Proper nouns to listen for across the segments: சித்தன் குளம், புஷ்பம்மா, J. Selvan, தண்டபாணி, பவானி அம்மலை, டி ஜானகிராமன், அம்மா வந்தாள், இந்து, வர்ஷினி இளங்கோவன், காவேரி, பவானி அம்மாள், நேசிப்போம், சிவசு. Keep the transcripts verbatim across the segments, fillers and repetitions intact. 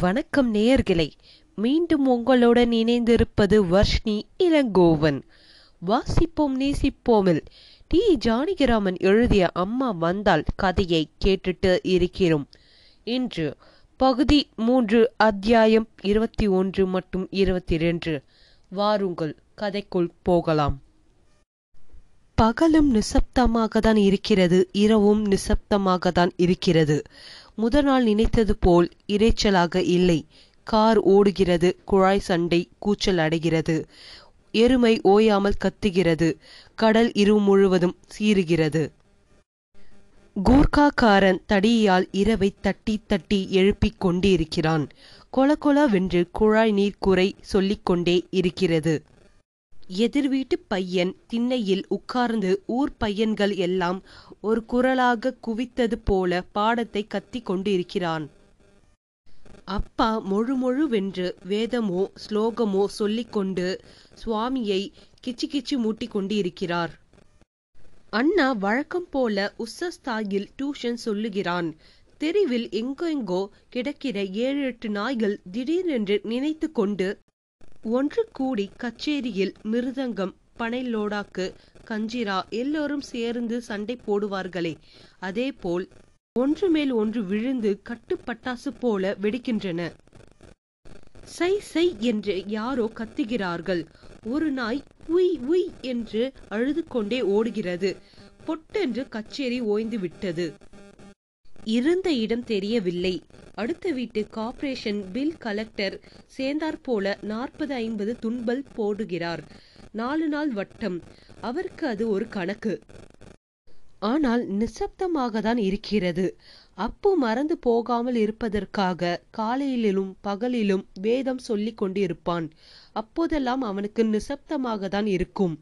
வணக்கம் நேயர்களே, மீண்டும் உங்களுடன் இணைந்திருப்பது வர்ஷினி இளங்கோவன். வாசிப்போம் நேசிப்போமில் டி ஜானகிராமன் எழுதிய அம்மா வந்தாள் கதையை கேட்டுட்டு இருக்கிறோம். இன்று பகுதி மூன்று, அத்தியாயம் இருபத்தி ஒன்று மற்றும் இருபத்தி இரண்டு. வாருங்கள், கதைக்குள் போகலாம். பகலும் நிசப்தமாக தான் இருக்கிறது, இரவும் நிசப்தமாக தான் இருக்கிறது. முதல் நாள் நினைத்தது போல் இறைச்சலாக இல்லை. கார் ஓடுகிறது, குழாய் சண்டை கூச்சல் அடைகிறது, எருமை ஓயாமல் கத்துகிறது, கடல் இரவு முழுவதும் சீறுகிறது. கூர்காக்காரன் தடியால் இரவை தட்டி தட்டி எழுப்பிக் கொண்டிருக்கிறான். கொல கொலவென்று குழாய் நீர் குறை சொல்லிக்கொண்டே இருக்கிறது. எதிர்வீட்டு பையன் திண்ணையில் உட்கார்ந்து ஊர் பையன்கள் எல்லாம் ஒரு குரலாக குவித்தது போல பாடத்தை கத்தி கொண்டிருக்கிறான். அப்பா மொழு மொழுவென்று வேதமோ ஸ்லோகமோ சொல்லிக்கொண்டு சுவாமியை கிச்சி கிச்சி மூட்டி கொண்டிருக்கிறார். அண்ணா வழக்கம் போல உஸ்ஸஸ்தாயில் டியூஷன் சொல்லுகிறான். தெருவில் எங்கெங்கோ கிடக்கிற ஏழு எட்டு நாய்கள் திடீரென்று நினைத்து கொண்டு ஒன்று கூடி கச்சேரியில் மிருதங்கம், பனைலோடாக்கு, கஞ்சிரா எல்லோரும் சேர்ந்து சண்டை போடுவார்களே, அதேபோல் ஒன்று மேல் ஒன்று விழுந்து கட்டுப்பட்டாசு போல வெடிக்கின்றன. சை சை என்று யாரோ கத்துகிறார்கள். ஒரு நாய் உய் உய் என்று அழுது கொண்டே ஓடுகிறது. பொட்டென்று கச்சேரி ஓய்ந்து விட்டது. இருந்த இடம் தெரியவில்லை. அடுத்த வீட்டு கார்ப்பரேஷன் பில் கலெக்டர் சேர்ந்தாற் போல நாற்பது ஐம்பது துன்பல் போடுகிறார். நாலு நாள் வட்டம், அவருக்கு அது ஒரு கணக்கு. ஆனால் நிசப்தமாக தான் இருக்கிறது. அப்பு மறந்து போகாமல் இருப்பதற்காக காலையிலும் பகலிலும் வேதம் சொல்லி கொண்டு இருப்பான். அப்போதெல்லாம் அவனுக்கு நிசப்தமாக தான் இருக்கும்.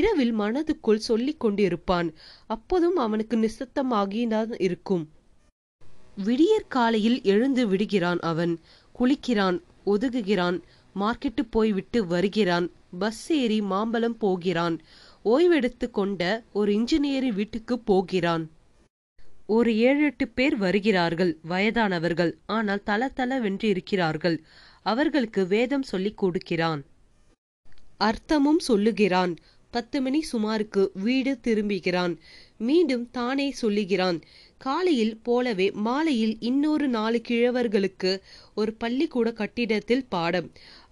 இரவில் மனதுக்குள் சொல்லிக் கொண்டு இருப்பான். அப்போதும் அவனுக்கு நிசப்தமாகிதான் இருக்கும். விடியற் காலையில் எழுந்து விடுகிறான். அவன் குளிக்கிறான், ஒதுகுகிறான், மார்க்கெட்டு போய்விட்டு வருகிறான், பஸ் ஏறி மாம்பலம் போகிறான், ஓய்வெடுத்து கொண்ட ஒரு இன்ஜினியரிங் வீட்டுக்கு போகிறான். ஒரு ஏழு எட்டு பேர் வருகிறார்கள், வயதானவர்கள், ஆனால் தல தல வென்று இருக்கிறார்கள். அவர்களுக்கு வேதம் சொல்லிக் கொடுக்கிறான், அர்த்தமும் சொல்லுகிறான். பத்து மணி சுமாருக்கு வீடு திரும்புகிறான். மீண்டும் தானே சொல்லுகிறான். காலையில் போலவே மாலையில் இன்னொரு நாலு கிழவர்களுக்கு ஒரு பள்ளிக்கூட கட்டிடத்தில் பாடம்.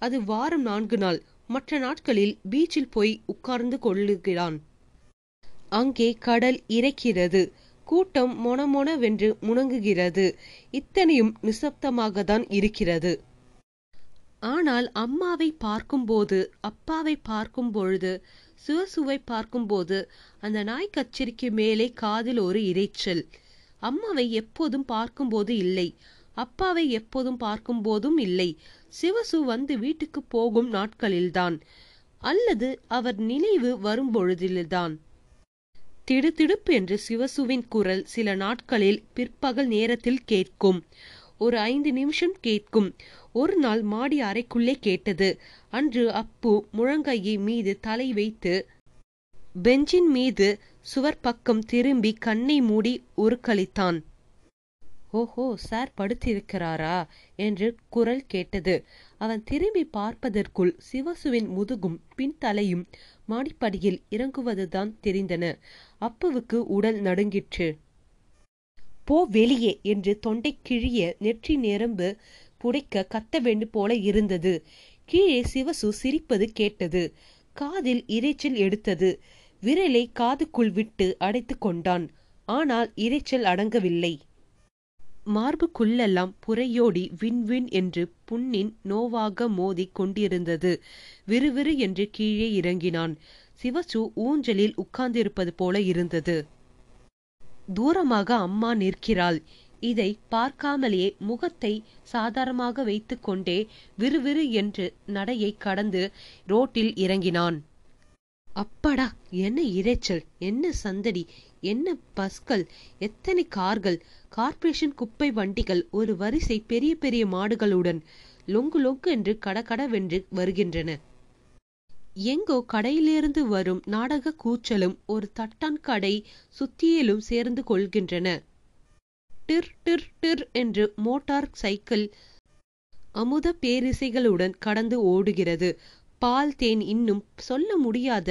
அது வாரம் நான்கு நாள். மற்ற நாட்களில் பீச்சில் போய் உட்கார்ந்து கொள்ளுகிறான். அங்கே கடல் இறைக்கிறது, கூட்டம் மொனமொனவென்று முணங்குகிறது. இத்தனையும் நிசப்தமாக தான் இருக்கிறது. ஆனால் அம்மாவை பார்க்கும்போது, அப்பாவை பார்க்கும் பொழுது, சிவசுவை பார்க்கும்போது அந்த நாய் கச்சேரிக்கு மேலே காதில் ஒரு இரைச்சல். அம்மாவை எப்போதும் பார்க்கும்போது இல்லை, அப்பாவை எப்போதும் பார்க்கும் போதும் இல்லை. சிவசு வந்து வீட்டுக்கு போகும் நாட்களில்தான், அல்லது அவர் நினைவு வரும் பொழுதில்தான். திடுதிடுப்பு என்று சிவசுவின் குரல் சில நாட்களில் பிற்பகல் நேரத்தில் கேட்கும், ஒரு ஐந்து நிமிஷம் கேட்கும். ஒரு நாள் மாடி அறைக்குள்ளே கேட்டது. அன்று அப்பு முழங்கையை மீது தலை வைத்து பெஞ்சின் மீது சுவர் பக்கம் திரும்பி கண்ணை மூடி உருக்களித்தான். ஓஹோ, சார் படுத்திருக்கிறாரா என்று குரல் கேட்டது. அவன் திரும்பி பார்ப்பதற்குள் சிவசுவின் முதுகும் பின்தலையும் மாடிப்படியில் இறங்குவதுதான் தெரிந்தன. அப்புவுக்கு உடல் நடுங்கிற்று. போ வெளியே என்று தொண்டை கிழிய நெற்றி நெரும்பு புடைக்க கத்த வேண்டும் போல இருந்தது. கீழே சிவசு சிரிப்பது கேட்டது. காதில் இறைச்சல் எடுத்தது. விரலை காதுக்குள் விட்டு அடைத்து கொண்டான். ஆனால் இறைச்சல் அடங்கவில்லை. மார்புக்குள்ளெல்லாம் புறையோடி விண்வின் என்று புண்ணின் நோவாக மோதி கொண்டிருந்தது. விறுவிறு என்று கீழே இறங்கினான். சிவசு ஊஞ்சலில் உட்கார்ந்திருப்பது போல இருந்தது. தூரமாக அம்மா நிற்கிறாள். இதை பார்க்காமலேயே முகத்தை சாதாரணமாக வைத்து கொண்டே விறுவிறு என்று நடையை கடந்து ரோட்டில் இறங்கினான். அப்படா, என்ன இரைச்சல், என்ன சந்தடி, என்ன பஸ்கள், எத்தனை கார்கள், கார்ப்பரேஷன் குப்பை வண்டிகள், ஒரு வரிசை பெரிய பெரிய மாடுகளுடன் லொங்கு லொங்கு என்று கடகடவென்று வருகின்றன. எங்கோ கடையிலிருந்து வரும் நாடக கூச்சலும் ஒரு தட்டான் கடை சுத்தியிலும் சேர்ந்து கொள்கின்றன. டிர் டிர் டிர் என்று மோட்டார் சைக்கிள் அமுத பேரிசைகளுடன் கடந்து ஓடுகிறது. பால், தேன், இன்னும் சொல்ல முடியாத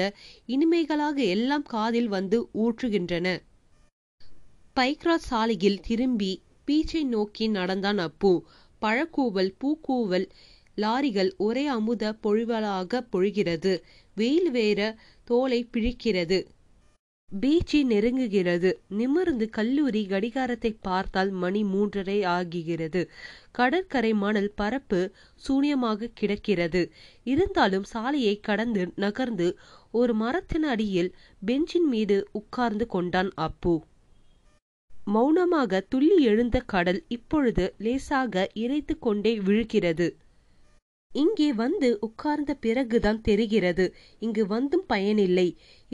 இனிமைகளாக எல்லாம் காதில் வந்து ஊற்றுகின்றன. பைக்ரா சாலையில் திரும்பி பீச்சை நோக்கி நடந்தான் அப்பு. பழக்கூவல், பூக்கூவல், லாரிகள் ஒரே அமுத பொழிவலாக பொழிகிறது. வெயில் வேற தோலை பிழிக்கிறது. பீச்சி நெருங்குகிறது. நிமிர்ந்து கல்லூரி கடிகாரத்தை பார்த்தால் மணி மூன்றரை ஆகிறது. கடற்கரை மணல் பரப்பு சூன்யமாக கிடக்கிறது. இருந்தாலும் சாலையை கடந்து நகர்ந்து ஒரு மரத்தின் அடியில் பெஞ்சின் மீது உட்கார்ந்து கொண்டான் அப்பு. மௌனமாக துள்ளி எழுந்த கடல் இப்பொழுது லேசாக இறைத்து கொண்டே விழுகிறது. இங்கே வந்து உட்கார்ந்த பிறகுதான் தெரிகிறது, இங்கு வந்தும் பயனில்லை.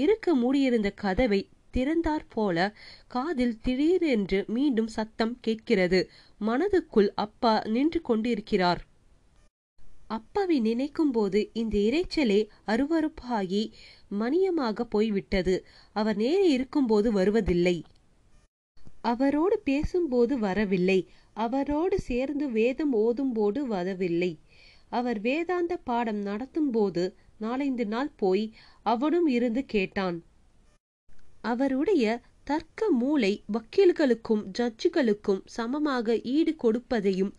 இருக்க மூடியிருந்த கதவை திறந்தாற் போல காதில் திடீரென்று மீண்டும் சத்தம் கேட்கிறது. மனதுக்குள் அப்பா நின்று கொண்டிருக்கிறார். அப்பாவை நினைக்கும் போது இந்த இறைச்சலே அருவறுப்பாகி மணியமாக போய்விட்டது. அவர் நேரே இருக்கும்போது வருவதில்லை, அவரோடு பேசும்போது வரவில்லை, அவரோடு சேர்ந்து வேதம் ஓதும்போது வரவில்லை. அவர் வேதாந்த பாடம் நடத்தும் போது நாலந்து நாள் போய் அவனும் இருந்து கேட்டான். அவருடைய தர்க்க மூளை வக்கீல்களுக்கும் ஜட்ஜுகளுக்கும் சமமாக ஈடு கொடுப்பதையும்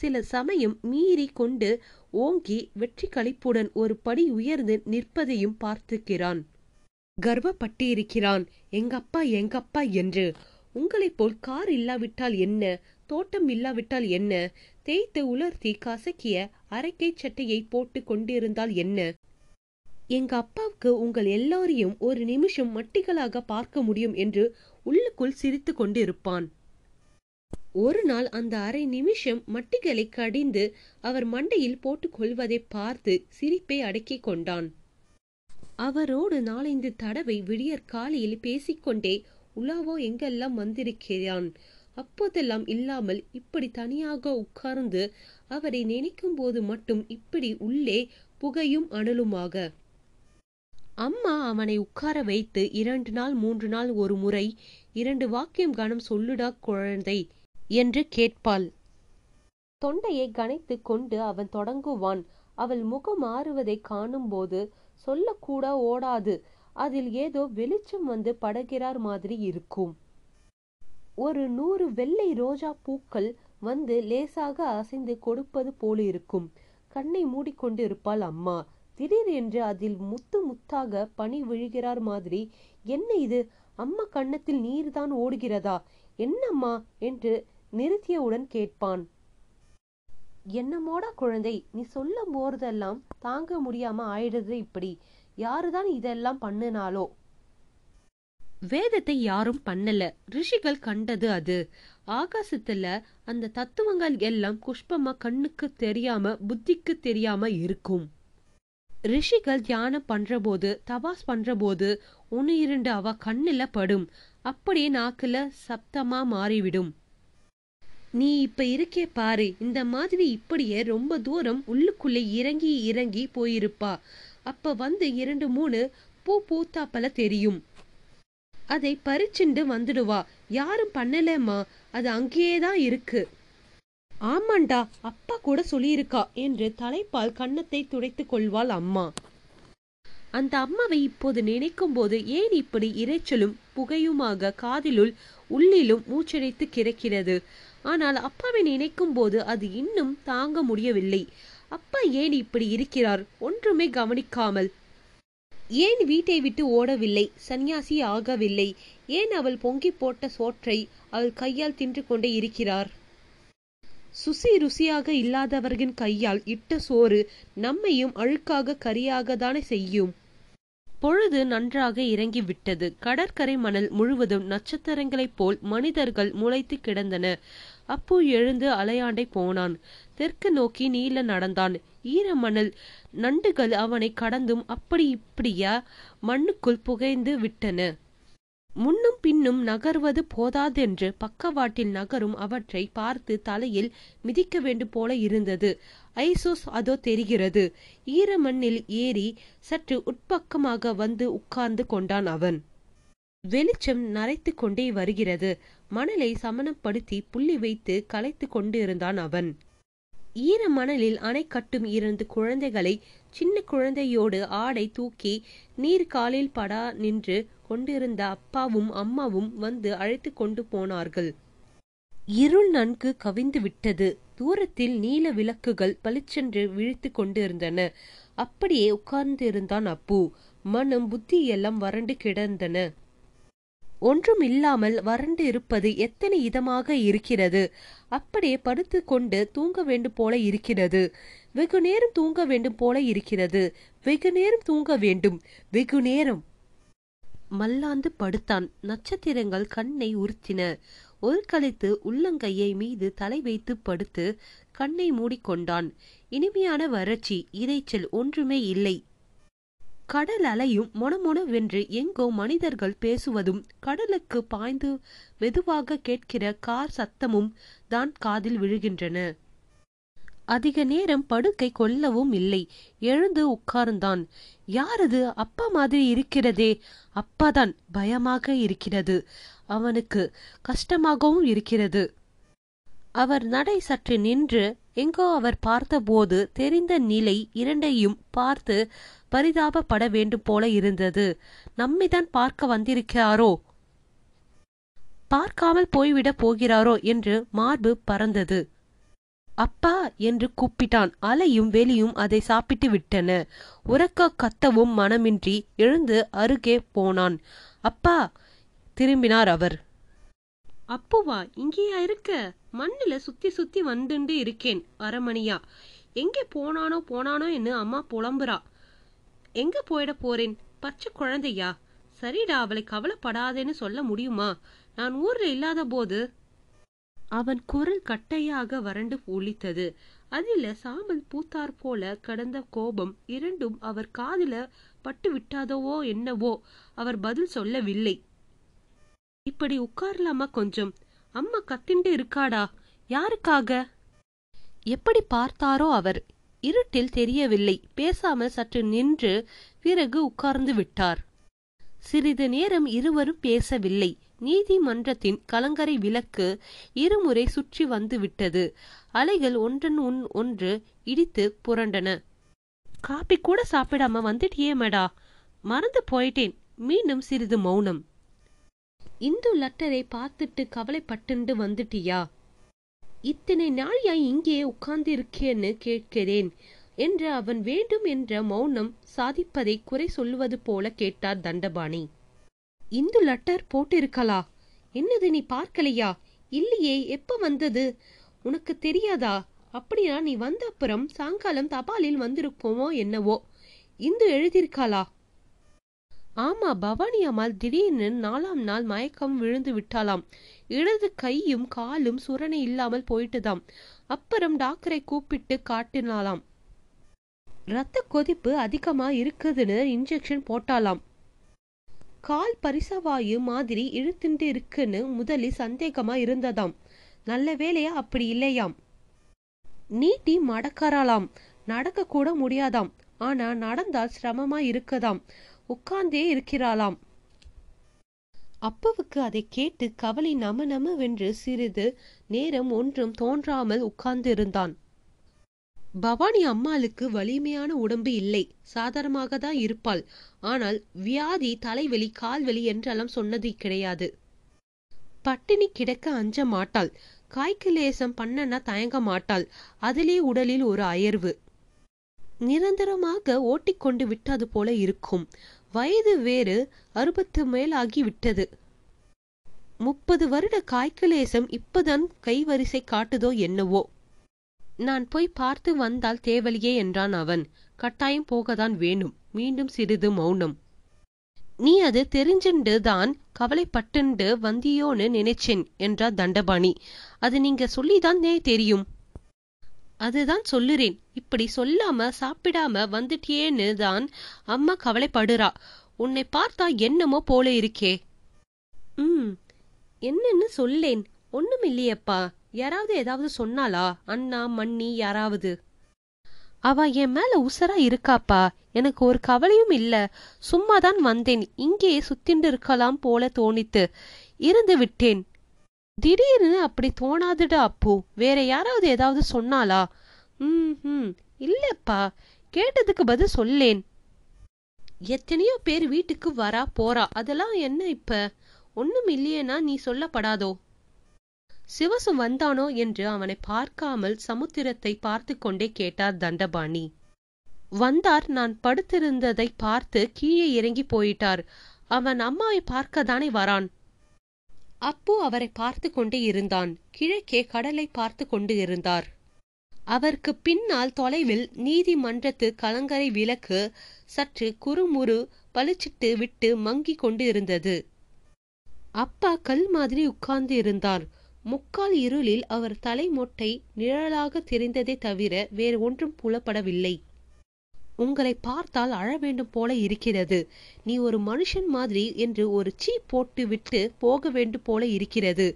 சில சமயம் மீறி கொண்டு ஓங்கி வெற்றி களிப்புடன் ஒரு படி உயர்ந்து நிற்பதையும் பார்த்துக்கிறான். கர்வப்பட்டிருக்கிறான், எங்கப்பா எங்கப்பா என்று. உங்களைப் போல் கார் இல்லாவிட்டால் என்ன, தோட்டம் இல்லாவிட்டால் என்ன, தேய்த்து உலர்த்தி கசக்கிய அரைக்கை சட்டையை போட்டு கொண்டிருந்தால் என்ன? எங்க அப்பாவுக்கு உங்கள் எல்லாரையும் ஒரு நிமிஷம் மட்டிகளாக பார்க்க முடியும் என்று உள்ளுக்குள் சிரித்து கொண்டிருப்பான். ஒரு நாள் அந்த அரை நிமிஷம் மட்டிகளை கடிந்து அவர் மண்டையில் போட்டுக் கொள்வதை பார்த்து சிரிப்பை அடக்கி கொண்டான். அவரோடு நாலந்து தடவை விடியற் காலையில் பேசிக்கொண்டே உலாவோ எங்கெல்லாம் வந்திருக்கிறான். அப்போதெல்லாம் இல்லாமல் இப்படி தனியாக உட்கார்ந்து அவரை நினைக்கும் போது மட்டும் இப்படி உள்ளே புகையும் அனலுமாக. அம்மா அவனை உட்கார வைத்து இரண்டு நாள் மூன்று நாள் ஒரு முறை இரண்டு வாக்கியம் கணம் சொல்லுடா குழந்தை என்று கேட்பாள். தொண்டையை கனைத்து கொண்டு அவன் தொடங்குவான். அவள் முகம் மாறுவதை காணும் போது சொல்லக்கூட ஓடாது. அதில் ஏதோ வெளிச்சம் வந்து படுகிறார் மாதிரி இருக்கும். ஒரு நூறு வெள்ளை ரோஜா பூக்கள் வந்து லேசாக அசைந்து கொடுப்பது போலிருக்கும். கண்ணை மூடிக்கொண்டு இருப்பாள் அம்மா. திடீர் என்று அதில் முத்து முத்தாக பனி விழுகிறார் மாதிரி. என்ன இது, அம்மா கண்ணத்தில் நீர்தான் ஓடுகிறதா, என்னம்மா என்று நிறுத்தியவுடன் கேட்பான். என்னமோடா குழந்தை, நீ சொல்லும் போறதெல்லாம் தாங்க முடியாம ஆயிடுது, இப்படி யாருதான் இதெல்லாம் பண்ணுனாலோ? வேதத்தை யாரும் பண்ணல, ரிஷிகள் கண்டது அது. ஆகாசத்துல அந்த தத்துவங்கள் எல்லாம் புஷ்பம்மா கண்ணுக்கு தெரியாம புத்திக்கு தெரியாம இருக்கும். ரிஷிகள் தியானம் பண்ற போது, தபாஸ் பண்ற போது ஒன்னு இரண்டு அவ கண்ணுல படும், அப்படியே நாக்குல சப்தமா மாறிவிடும். நீ இப்ப இருக்கே பாரு, இந்த மாதிரி இப்படியே ரொம்ப தூரம் உள்ளுக்குள்ளே இறங்கி இறங்கி போயிருப்பா. அப்ப வந்து இரண்டு மூணு பூ பூத்தாப்பல தெரியும், அதை பறிச்சுண்டு வந்துடுவா. யாரும் பண்ணலம்மா, அது அங்கேயேதான் இருக்கு. ஆமாண்டா, அப்பா கூட சொல்லியிருக்கா என்று தலைப்பால் கண்ணத்தை துடைத்து கொள்வாள் அம்மா. அந்த அம்மாவை இப்போது நினைக்கும் போது ஏன் இப்படி இறைச்சலும் புகையுமாக காதிலுள் உள்ளிலும் மூச்சடைத்து கிடக்கிறது. ஆனால் அப்பாவை நினைக்கும் போது அது இன்னும் தாங்க முடியவில்லை. அப்பா ஏன் இப்படி இருக்கிறார், ஒன்றுமே கவனிக்காமல்? ஏன் வீட்டை விட்டு ஓடவில்லை, சன்னியாசி ஆகவில்லை? ஏன் அவள் பொங்கி போட்ட சோற்றை அவள் கையால் தின்று கொண்டே இருக்கிறார்? சுசி ருசியாக இல்லாதவர்களின் கையால் இட்ட சோறு நம்மையும் அழுக்காக கரியாக தானே செய்யும். பொழுது நன்றாக இறங்கிவிட்டது. கடற்கரை மணல் முழுவதும் நட்சத்திரங்களைப் போல் மனிதர்கள் முளைத்து கிடந்தன. அப்பு எழுந்து அலையாண்டை போனான். தெற்கு நோக்கி நீல நடந்தான். ஈர மணல் நண்டுகள் அவனை கடந்தும் அப்படி இப்படியா மண்ணுக்குள் புகைந்து விட்டன. முன்னும் பின்னும் நகர்வது போதாதென்று பக்கவாட்டில் நகரும் அவற்றை பார்த்து தலையில் மிதிக்க வேண்டும் போல இருந்தது. ஐசோஸ் அதோ தெரிகிறது. ஈர மண்ணில் ஏறி சற்று உட்பக்கமாக வந்து உட்கார்ந்து கொண்டான் அவன். வெளிச்சம் நரைத்து கொண்டே வருகிறது. மணலை சமனப்படுத்தி புள்ளி வைத்து கலைத்து கொண்டு இருந்தான் அவன். ஈரமணலில் அணை கட்டும் இரண்டு குழந்தைகளை சின்ன குழந்தையோடு ஆடை தூக்கி நீர் காலில் படா நின்று கொண்டிருந்த அப்பாவும் அம்மாவும் வந்து அழைத்து கொண்டு போனார்கள். இருள் நன்கு கவிந்து விட்டது. தூரத்தில் நீல விளக்குகள் பளிச்சென்று விழித்து கொண்டிருந்தன. அப்படியே உட்கார்ந்திருந்தான் அப்பு. மனம் புத்தி எல்லாம் வறண்டு கிடந்தன. ஒன்றும் இல்லாமல் வறண்டு இருப்பது எத்தனை இதமாக இருக்கிறது. அப்படியே படுத்து கொண்டு தூங்க வேண்டும் போல இருக்கிறது. வெகு நேரம் தூங்க வேண்டும் போல இருக்கிறது. வெகு நேரம் தூங்க வேண்டும். வெகு நேரம் மல்லாந்து படுத்தான். நட்சத்திரங்கள் கண்ணை உறுத்தின. ஒரு கழித்து உள்ளங்கையை மீது தலை வைத்து படுத்து கண்ணை மூடிக்கொண்டான். இனிமையான வறட்சி, இறைச்சல் ஒன்றுமே இல்லை. கடல் அலையும் மொனமொனவென்று எங்கோ மனிதர்கள் பேசுவதும் கடலுக்கு பாய்ந்து மெதுவாக கேட்கிற கார் சத்தமும் தான் காதில் விழுகின்றன. அதிக நேரம் படுக்கை கொள்ளவும் இல்லை. எழுந்து உட்கார்ந்தான். யாரது? அப்பா மாதிரி இருக்கிறதே. அப்பாதான். பயமாக இருக்கிறது அவனுக்கு. கஷ்டமாகவும் இருக்கிறது. அவர் நடை சற்று நின்று எங்கோ அவர் பார்த்தபோது தெரிந்த நிலை இரண்டையும் பார்த்து பரிதாபப்பட வேண்டும் போல இருந்தது. நம்மைதான் பார்க்க வந்திருக்கிறாரோ, பார்க்காமல் போய்விட போகிறாரோ என்று மார்பு பறந்தது. அப்பா என்று கூப்பிட்டான். அலையும் வெளியும் அதை சாப்பிட்டு விட்டன. உறக்க கத்தவும் மனமின்றி எழுந்து அருகே போனான். அப்பா திரும்பினார் அவர். அப்புவா இங்கேயா இருக்க? மண்ணுல சுத்தி சுத்தி வந்துண்டு இருக்கேன் அரமணியா. எங்கே போனானோ போனானோ என்று அம்மா புலம்புறா. எங்க போயிட போறேன்? பச்சை குழந்தையா? சரிடா, அவளை கவலைப்படாதேன்னு சொல்ல முடியுமா? நான் ஊர்ல இல்லாத போது அவன் குரல் கட்டையாக வறண்டு ஒலித்தது. அதில சாம்பல் பூத்தார் போல கடந்த கோபம் இரண்டும் அவர் காதில பட்டு விட்டாதோவோ என்னவோ. அவர் பதில் சொல்லவில்லை. இப்படி உட்காரலாமா கொஞ்சம்? அம்மா கத்திண்டு இருக்காடா. யாருக்காக? எப்படி பார்த்தாரோ அவர். இருட்டில் தெரியவில்லை. பேசாமல் சற்று நின்று பிறகு உட்கார்ந்து விட்டார். சிறிது நேரம் இருவரும் பேசவில்லை. நீதிமன்றத்தின் கலங்கரை விளக்கு இருமுறை சுற்றி வந்து விட்டது. அலைகள் ஒன்றன் உன் ஒன்று இடித்து புரண்டன. காப்பி கூட சாப்பிடாம வந்துட்டியே மேடா, மறந்து போயிட்டேன். மீண்டும் சிறிது மௌனம். இந்து லட்டரை பார்த்துட்டு கவலைப்பட்டுண்டு வந்துட்டியா? இத்தனை நாள் யாய் இங்கே உட்கார்ந்து இருக்கேன்னு கேட்கிறேன் என்று அவன் வேண்டும் என்ற மௌனம் சாதிப்பதை குறை சொல்லுவது போல கேட்டார் தண்டபாணி. இந்து லட்டர் போட்டிருக்கலா? என்னது, நீ பார்க்கலையா? இல்லையே, எப்ப வந்தது? உனக்கு தெரியாதா? அப்படியா, நீ வந்த அப்புறம் சாயங்காலம் தபாலில் வந்திருக்கோமோ என்னவோ. இந்து எழுதியிருக்காளா? ஆமா, பவானி அம்மாள் திடீர்னு நாலாம் நாள் மயக்கம் விழுந்து விட்டாலாம். இடது கையும் காலும் சுரணை இல்லாமல் போயிட்டுதாம். அப்புறம் டாக்டரை கூப்பிட்டு காட்டினாலாம். இரத்த கொதிப்பு அதிகமா இருக்குதுன்னு இன்ஜெக்ஷன் போட்டாலாம். கால் பரிசவாயு மாதிரி இழுத்துண்டு இருக்குன்னு முதலில் சந்தேகமா இருந்ததாம். நல்ல வேலையா அப்படி இல்லையாம். நீட்டி மடக்கறாலாம். நடக்க கூட முடியாதாம். ஆனா நடந்தால் சிரமமா இருக்கதாம். உட்கார்ந்தே இருக்கிறாளாம். அப்பாவுக்கு அதை கேட்டு கவலை நம நமவென்று சிறிது நேரம் ஒன்றும் தோன்றாமல் உட்கார்ந்திருந்தான். பவானி அம்மாளுக்கு வலிமையான உடம்பு இல்லை. சாதாரணமாக தான் இருப்பாள். ஆனால் வியாதி, தலைவலி, கால்வலி என்றெல்லாம் சொன்னது கிடையாது. பட்டினி கிடக்க அஞ்ச மாட்டாள். காய்க்கு லேசம் பண்ணனா தயங்க மாட்டாள். அதிலே உடலில் ஒரு அயர்வு நிரந்தரமாக ஓட்டிக்கொண்டு விட்டது போல இருக்கும். வயது வேறு, அறுபத்து மேலாகி விட்டது. முப்பது வருட காய்கலேசம் இப்பதான் கைவரிசை காட்டுதோ என்னவோ. நான் போய் பார்த்து வந்தால் தேவலியே என்றான் அவன். கட்டாயம் போகத்தான் வேணும். மீண்டும் சிறிது மௌனம். நீ அது தெரிஞ்சுண்டு தான் கவலைப்பட்டுண்டு வந்தியோன்னு நினைச்சேன் என்றார் தண்டபாணி. அது நீங்க சொல்லிதான் நே தெரியும். அதுதான் சொல்லுறேன். இப்படி சொல்லாம சாப்பிடாம வந்துட்டியேன்னு தான் அம்மா கவலைப்படுறா. உன்னை பார்த்தா என்னமோ போல இருக்கே. ம், என்னன்னு சொல்லேன். ஒன்னும் இல்லையப்பா. யாராவது ஏதாவது சொன்னாளா? அண்ணா, மண்ணி, யாராவது? அவ என் மேல உசரா இருக்காப்பா. எனக்கு ஒரு கவலையும் இல்ல. சும்மாதான் வந்தேன். இங்கேயே சுத்திண்டு இருக்கலாம் போல தோணித்து இருந்து விட்டேன். திடீர்னு அப்படி தோணாதுடா அப்பு. வேற யாராவது ஏதாவது சொன்னாலா? ம் இல்லப்பா, கேட்டதுக்கு பதில் சொல்லேன். எத்தனையோ பேர் வீட்டுக்கு வரா போறா, அதெல்லாம் என்ன இப்ப? ஒண்ணும் இல்லையேனா நீ சொல்லப்படாதோ? சிவசு வந்தானோ என்று அவனை பார்க்காமல் சமுத்திரத்தை பார்த்து கொண்டே கேட்டார் தண்டபாணி. வந்தார். நான் படுத்திருந்ததை பார்த்து கீழே இறங்கி போயிட்டார். அவன் அம்மாவை பார்க்கத்தானே வரான். அப்பு அவரை பார்த்து கொண்டு இருந்தான். கிழக்கே கடலை பார்த்து கொண்டு இருந்தார். அவருக்கு பின்னால் தொலைவில் நீதிமன்றத்து கலங்கரை விளக்கு சற்று குறுமுறு பளிச்சிட்டு விட்டு மங்கி கொண்டு இருந்தது. அப்பா கல் மாதிரி உட்கார்ந்து இருந்தார். முக்கால் இருளில் அவர் தலைமொட்டை நிழலாக தெரிந்ததே தவிர வேறு ஒன்றும் புலப்படவில்லை. உங்களை பார்த்தால் அழ வேண்டும் போல இருக்கிறது. நீ ஒரு மனுஷன் மாதிரி என்று ஒரு சீ போட்டு விட்டு போக வேண்டும் போல இருக்கிறது.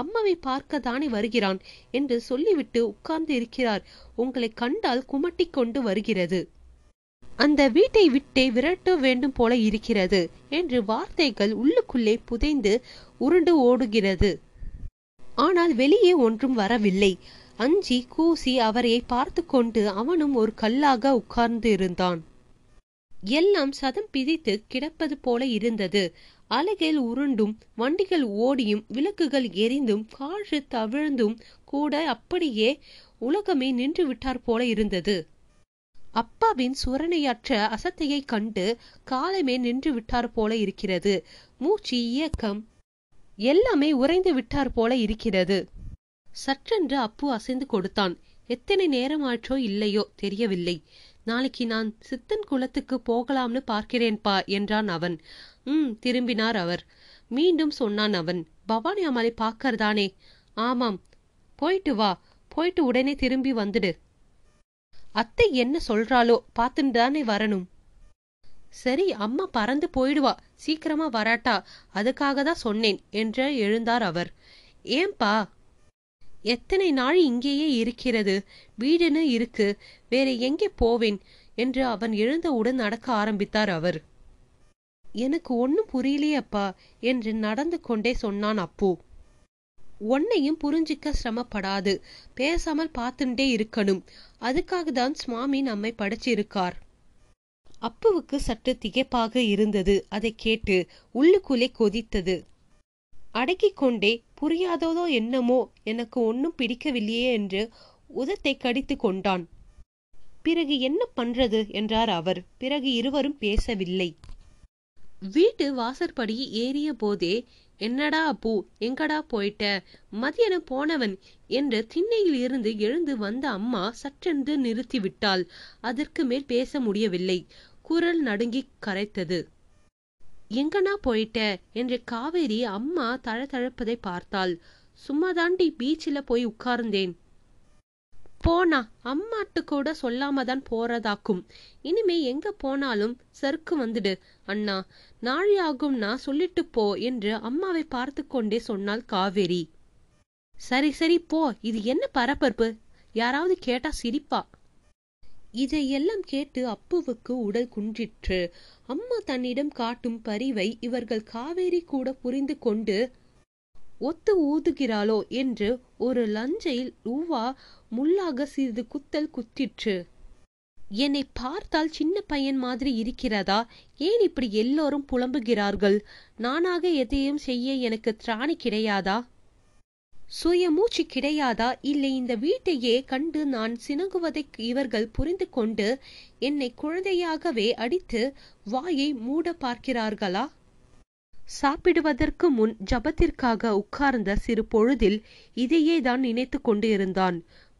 அம்மாவை பார்க்க தானே வருகிறான் என்று சொல்லிவிட்டு உட்கார்ந்து இருக்கிறார். உங்களை கண்டால் குமட்டி கொண்டு வருகிறது. அந்த வீட்டை விட்டே விரட்ட வேண்டும் போல இருக்கிறது என்று வார்த்தைகள் உள்ளுக்குள்ளே புதைந்து உருண்டு ஓடுகிறது. ஆனால் வெளியே ஒன்றும் வரவில்லை. அஞ்சி கூசி அவரையை பார்த்து கொண்டு அவனும் ஒரு கல்லாக உட்கார்ந்து இருந்தான். எல்லாம் சதம் பிதித்து கிடப்பது போல இருந்தது. அலைகள் உருண்டும், வண்டிகள் ஓடியும், விளக்குகள் எரிந்தும், காற்று தவிழ்ந்தும் கூட அப்படியே உலகமே நின்று விட்டார் போல இருந்தது. அப்பாவின் சுரணையற்ற அசத்தையை கண்டு காலமே நின்று விட்டார் போல இருக்கிறது. மூச்சு, இயக்கம் எல்லாமே உறைந்து விட்டார் போல இருக்கிறது. சற்றென்று அப்பு அசைந்து கொடுத்தான். எத்தனை நேரமாற்றோ இல்லையோ தெரியவில்லை. நாளைக்கு நான் சித்தன் குளத்துக்கு போகலாம்னு பார்க்கிறேன்பா என்றான் அவன். ம் திரும்பினார் அவர். மீண்டும் சொன்னான் அவன். பவானி அம்மலை பார்க்கறதானே? ஆமாம். போயிட்டு வா, போயிட்டு உடனே திரும்பி வந்துடு. அத்தை என்ன சொல்றாளோ பார்த்துட்டானே வரணும். சரி, அம்மா பறந்து போயிடுவா, சீக்கிரமா வராட்டா, அதுக்காக தான் சொன்னேன் என்று எழுந்தார் அவர். ஏன்பா? எத்தனை நாள் இங்கேயே இருக்கிறது, வீடுன்னு இருக்கு, வேற எங்கே போவேன் என்று அவன் எழுந்தவுடன் நடக்க ஆரம்பித்தார் அவர். எனக்கு ஒன்னும் புரியலையப்பா என்று நடந்து கொண்டே சொன்னான் அப்பு. ஒன்னையும் புரிஞ்சிக்க சிரமப்படாது, பேசாமல் பார்த்துட்டே இருக்கணும். அதுக்காக தான் சுவாமி நம்மை படிச்சிருக்கார். அப்புவுக்கு சற்று திகைப்பாக இருந்தது. அதை கேட்டு உள்ளுக்குள்ளே கொதித்தது. அடக்கிக் கொண்டே புரியாததோ என்னமோ, எனக்கு ஒன்னும் பிடிக்கவில்லையே என்று உதத்தை கடித்து கொண்டான். பிறகு என்ன பண்றது என்றார் அவர். பிறகு இருவரும் பேசவில்லை. வீட்டு வாசற்படி ஏறிய போதே, என்னடா அப்பு, எங்கடா போயிட்ட, மதியானம் போனவன் என்று திண்ணையில் இருந்து எழுந்து வந்த அம்மா சற்றென்று நிறுத்திவிட்டாள். அதற்கு மேல் பேச முடியவில்லை. குரல் நடுங்கி கரைத்தது. எங்கனா போயிட்ட என்று காவேரி அம்மா தழத்தழப்பதை பார்த்தாள். சும்மாதாண்டி பீச்சில் போய் உட்கார்ந்தேன். போனா அம்மாட்டு கூட சொல்லாமதான் போறதாக்கும். இனிமே எங்க போனாலும் சறுக்கு வந்துடு அண்ணா, நாழி ஆகும்னா சொல்லிட்டு போ என்று அம்மாவை பார்த்து கொண்டே சொன்னாள் காவேரி. சரி சரி போ, இது என்ன பரபரப்பு, யாராவது கேட்டா சிரிப்பா. இதையெல்லாம் கேட்டு அப்புவுக்கு உடல் குன்றிற்று. அம்மா தன்னிடம் காட்டும் பரிவை இவர்கள் காவேரி கூட புரிந்து கொண்டு ஒத்து ஊதுகிறாளோ என்று ஒரு லஞ்சையில் உவா முள்ளாக சிறிது குத்தல் குத்திற்று. என்னை பார்த்தால் சின்ன பையன் மாதிரி இருக்கிறதா? ஏன் இப்படி எல்லோரும் புலம்புகிறார்கள்? நானாக எதையும் செய்ய எனக்கு திராணி கிடையாதா? சுயமூச்சு கிடையாதா? இல்லை இந்த வீட்டையே கண்டு நான் சினங்குவதை இவர்கள் புரிந்து கொண்டு என்னை குழந்தையாகவே அடித்து வாயை மூட பார்க்கிறார்களா? சாப்பிடுவதற்கு முன் ஜபத்திற்காக உட்கார்ந்த சிறு பொழுதில் இதையே தான் நினைத்து கொண்டு இருந்தான்.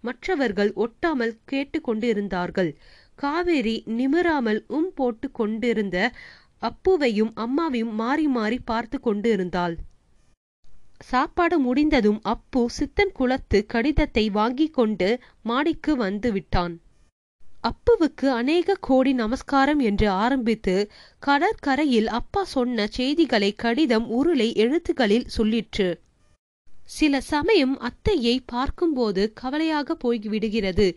மற்றவர்கள் ஒட்டாமல் கேட்டு கொண்டு இருந்தார்கள். காவேரி நிமிராமல் உம் போட்டு கொண்டிருந்த அப்புவையும் அம்மாவையும் மாறி மாறி பார்த்து கொண்டு இருந்தாள். சாப்பாடு முடிந்ததும் அப்பு சித்தன் குளத்து கடிதத்தை வாங்கி கொண்டு மாடிக்கு வந்து விட்டான். அப்புவுக்கு அநேக கோடி நமஸ்காரம் என்று ஆரம்பித்து கடற்கரையில் அப்பா சொன்ன செய்திகளை கடிதம் உருளை எழுத்துக்களில் சொல்லிற்று. சில சமயம் அத்தையை பார்க்கும்போது கவலையாக போய்விடுகிறது.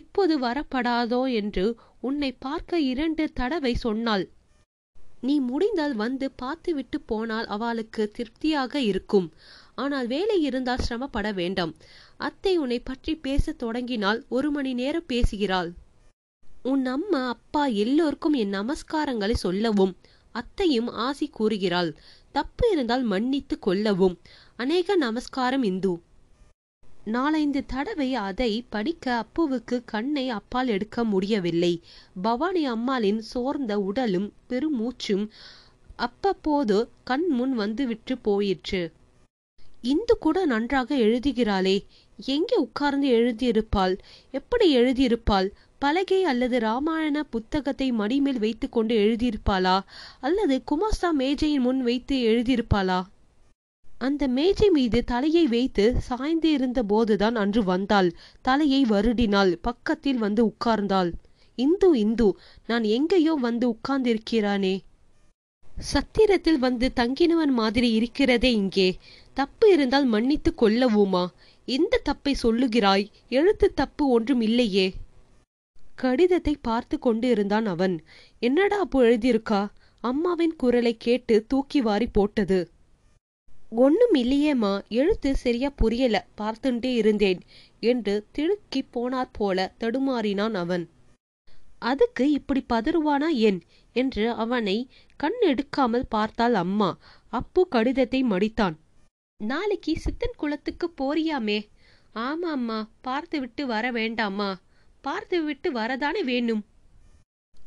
இப்போது வரப்படாதோ என்று உன்னை பார்க்க இரண்டு தடவை சொன்னாள். நீ முடிந்தால் வந்து பார்த்து விட்டு போனால் அவளுக்கு திருப்தியாக இருக்கும். ஆனால் வேலை இருந்தால் சிரமப்பட வேண்டாம். அத்தை உன்னை பற்றி பேசத் தொடங்கினால் ஒரு மணி நேரம் பேசுகிறாள். உன் அம்மா அப்பா எல்லோருக்கும் என் நமஸ்காரங்களை சொல்லவும் அத்தையும் ஆசி கூறுகிறாள். தப்பு இருந்தால் மன்னித்து கொள்ளவும். அநேக நமஸ்காரம் இந்து. நாலந்து தடவை அதை படிக்க அப்புவுக்கு கண்ணை அப்பால் எடுக்க முடியவில்லை. பவானி அம்மாளின் சோர்ந்த உடலும் பெருமூச்சும் அப்பப்போது கண் முன் வந்துவிட்டு போயிற்று. இந்து கூட நன்றாக எழுதுகிறாளே, எங்கே உட்கார்ந்து எழுதியிருப்பாள், எப்படி எழுதியிருப்பாள்? பலகை அல்லது ராமாயண புத்தகத்தை மடிமேல் வைத்து கொண்டு எழுதியிருப்பாளா, அல்லது குமாஸ்தா மேஜையின் முன் வைத்து எழுதியிருப்பாளா? அந்த மேஜை மீது தலையை வைத்து சாய்ந்து இருந்த போதுதான் அன்று வந்தாள். தலையை வருடினாள். பக்கத்தில் வந்து உட்கார்ந்தாள். இந்து இந்து நான் எங்கேயோ வந்து உட்கார்ந்திருக்கிறானே, சத்திரத்தில் வந்து தங்கினவன் மாதிரி இருக்கிறதே இங்கே. தப்பு இருந்தால் மன்னித்து கொள்ளவுமா? எந்த தப்பை சொல்லுகிறாய்? எழுத்து தப்பு ஒன்றும் இல்லையே. கடிதத்தை பார்த்து கொண்டு இருந்தான் அவன். என்னடா அப்போ எழுதியிருக்கா? அம்மாவின் குரலை கேட்டு தூக்கி வாரி போட்டது. ஒன்னும் இல்லையேம்மா, எழுத்து சரியா புரியல, பார்த்துட்டே இருந்தேன் என்று திடுக்கி போனாற் போல தடுமாறினான் அவன். அதுக்கு இப்படி பதறுவானா என் என்று அவனை கண் எடுக்காமல் பார்த்தாள் அம்மா. அப்பு கடிதத்தை மடித்தான். நாளைக்கு சித்தன் குளத்துக்கு போறியாமே? ஆமா அம்மா, பார்த்து விட்டு வர வேண்டாமா? பார்த்து விட்டு வரதானே வேணும்.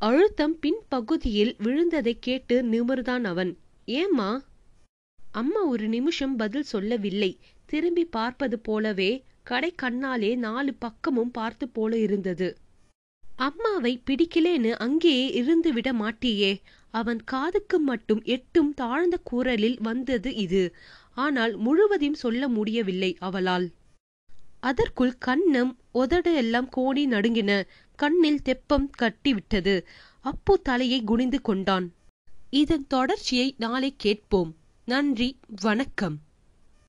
அழுத்தம் பின்பகுதியில் விழுந்ததை கேட்டு நிமிர்தான் அவன். ஏம்மா? அம்மா ஒரு நிமிஷம் பதில் சொல்லவில்லை. திரும்பி பார்ப்பது போலவே கடை கண்ணாலே நாலு பக்கமும் பார்த்து போல இருந்தது. அம்மாவை பிடிக்கலேன்னு அங்கேயே இருந்து விட மாட்டியே. அவன் காதுக்கு மட்டும் எட்டும் தாழ்ந்த குரலில் வந்தது இது. ஆனால் முழுவதையும் சொல்ல முடியவில்லை அவளால். அதற்குள் கண்ணம் உதடு எல்லாம் கோணி நடுங்கின. கண்ணில் தெப்பம் கட்டிவிட்டது. அப்பு தலையை குனிந்து கொண்டான். இதன் தொடர்ச்சியை நாளை கேட்போம். நன்றி, வணக்கம்.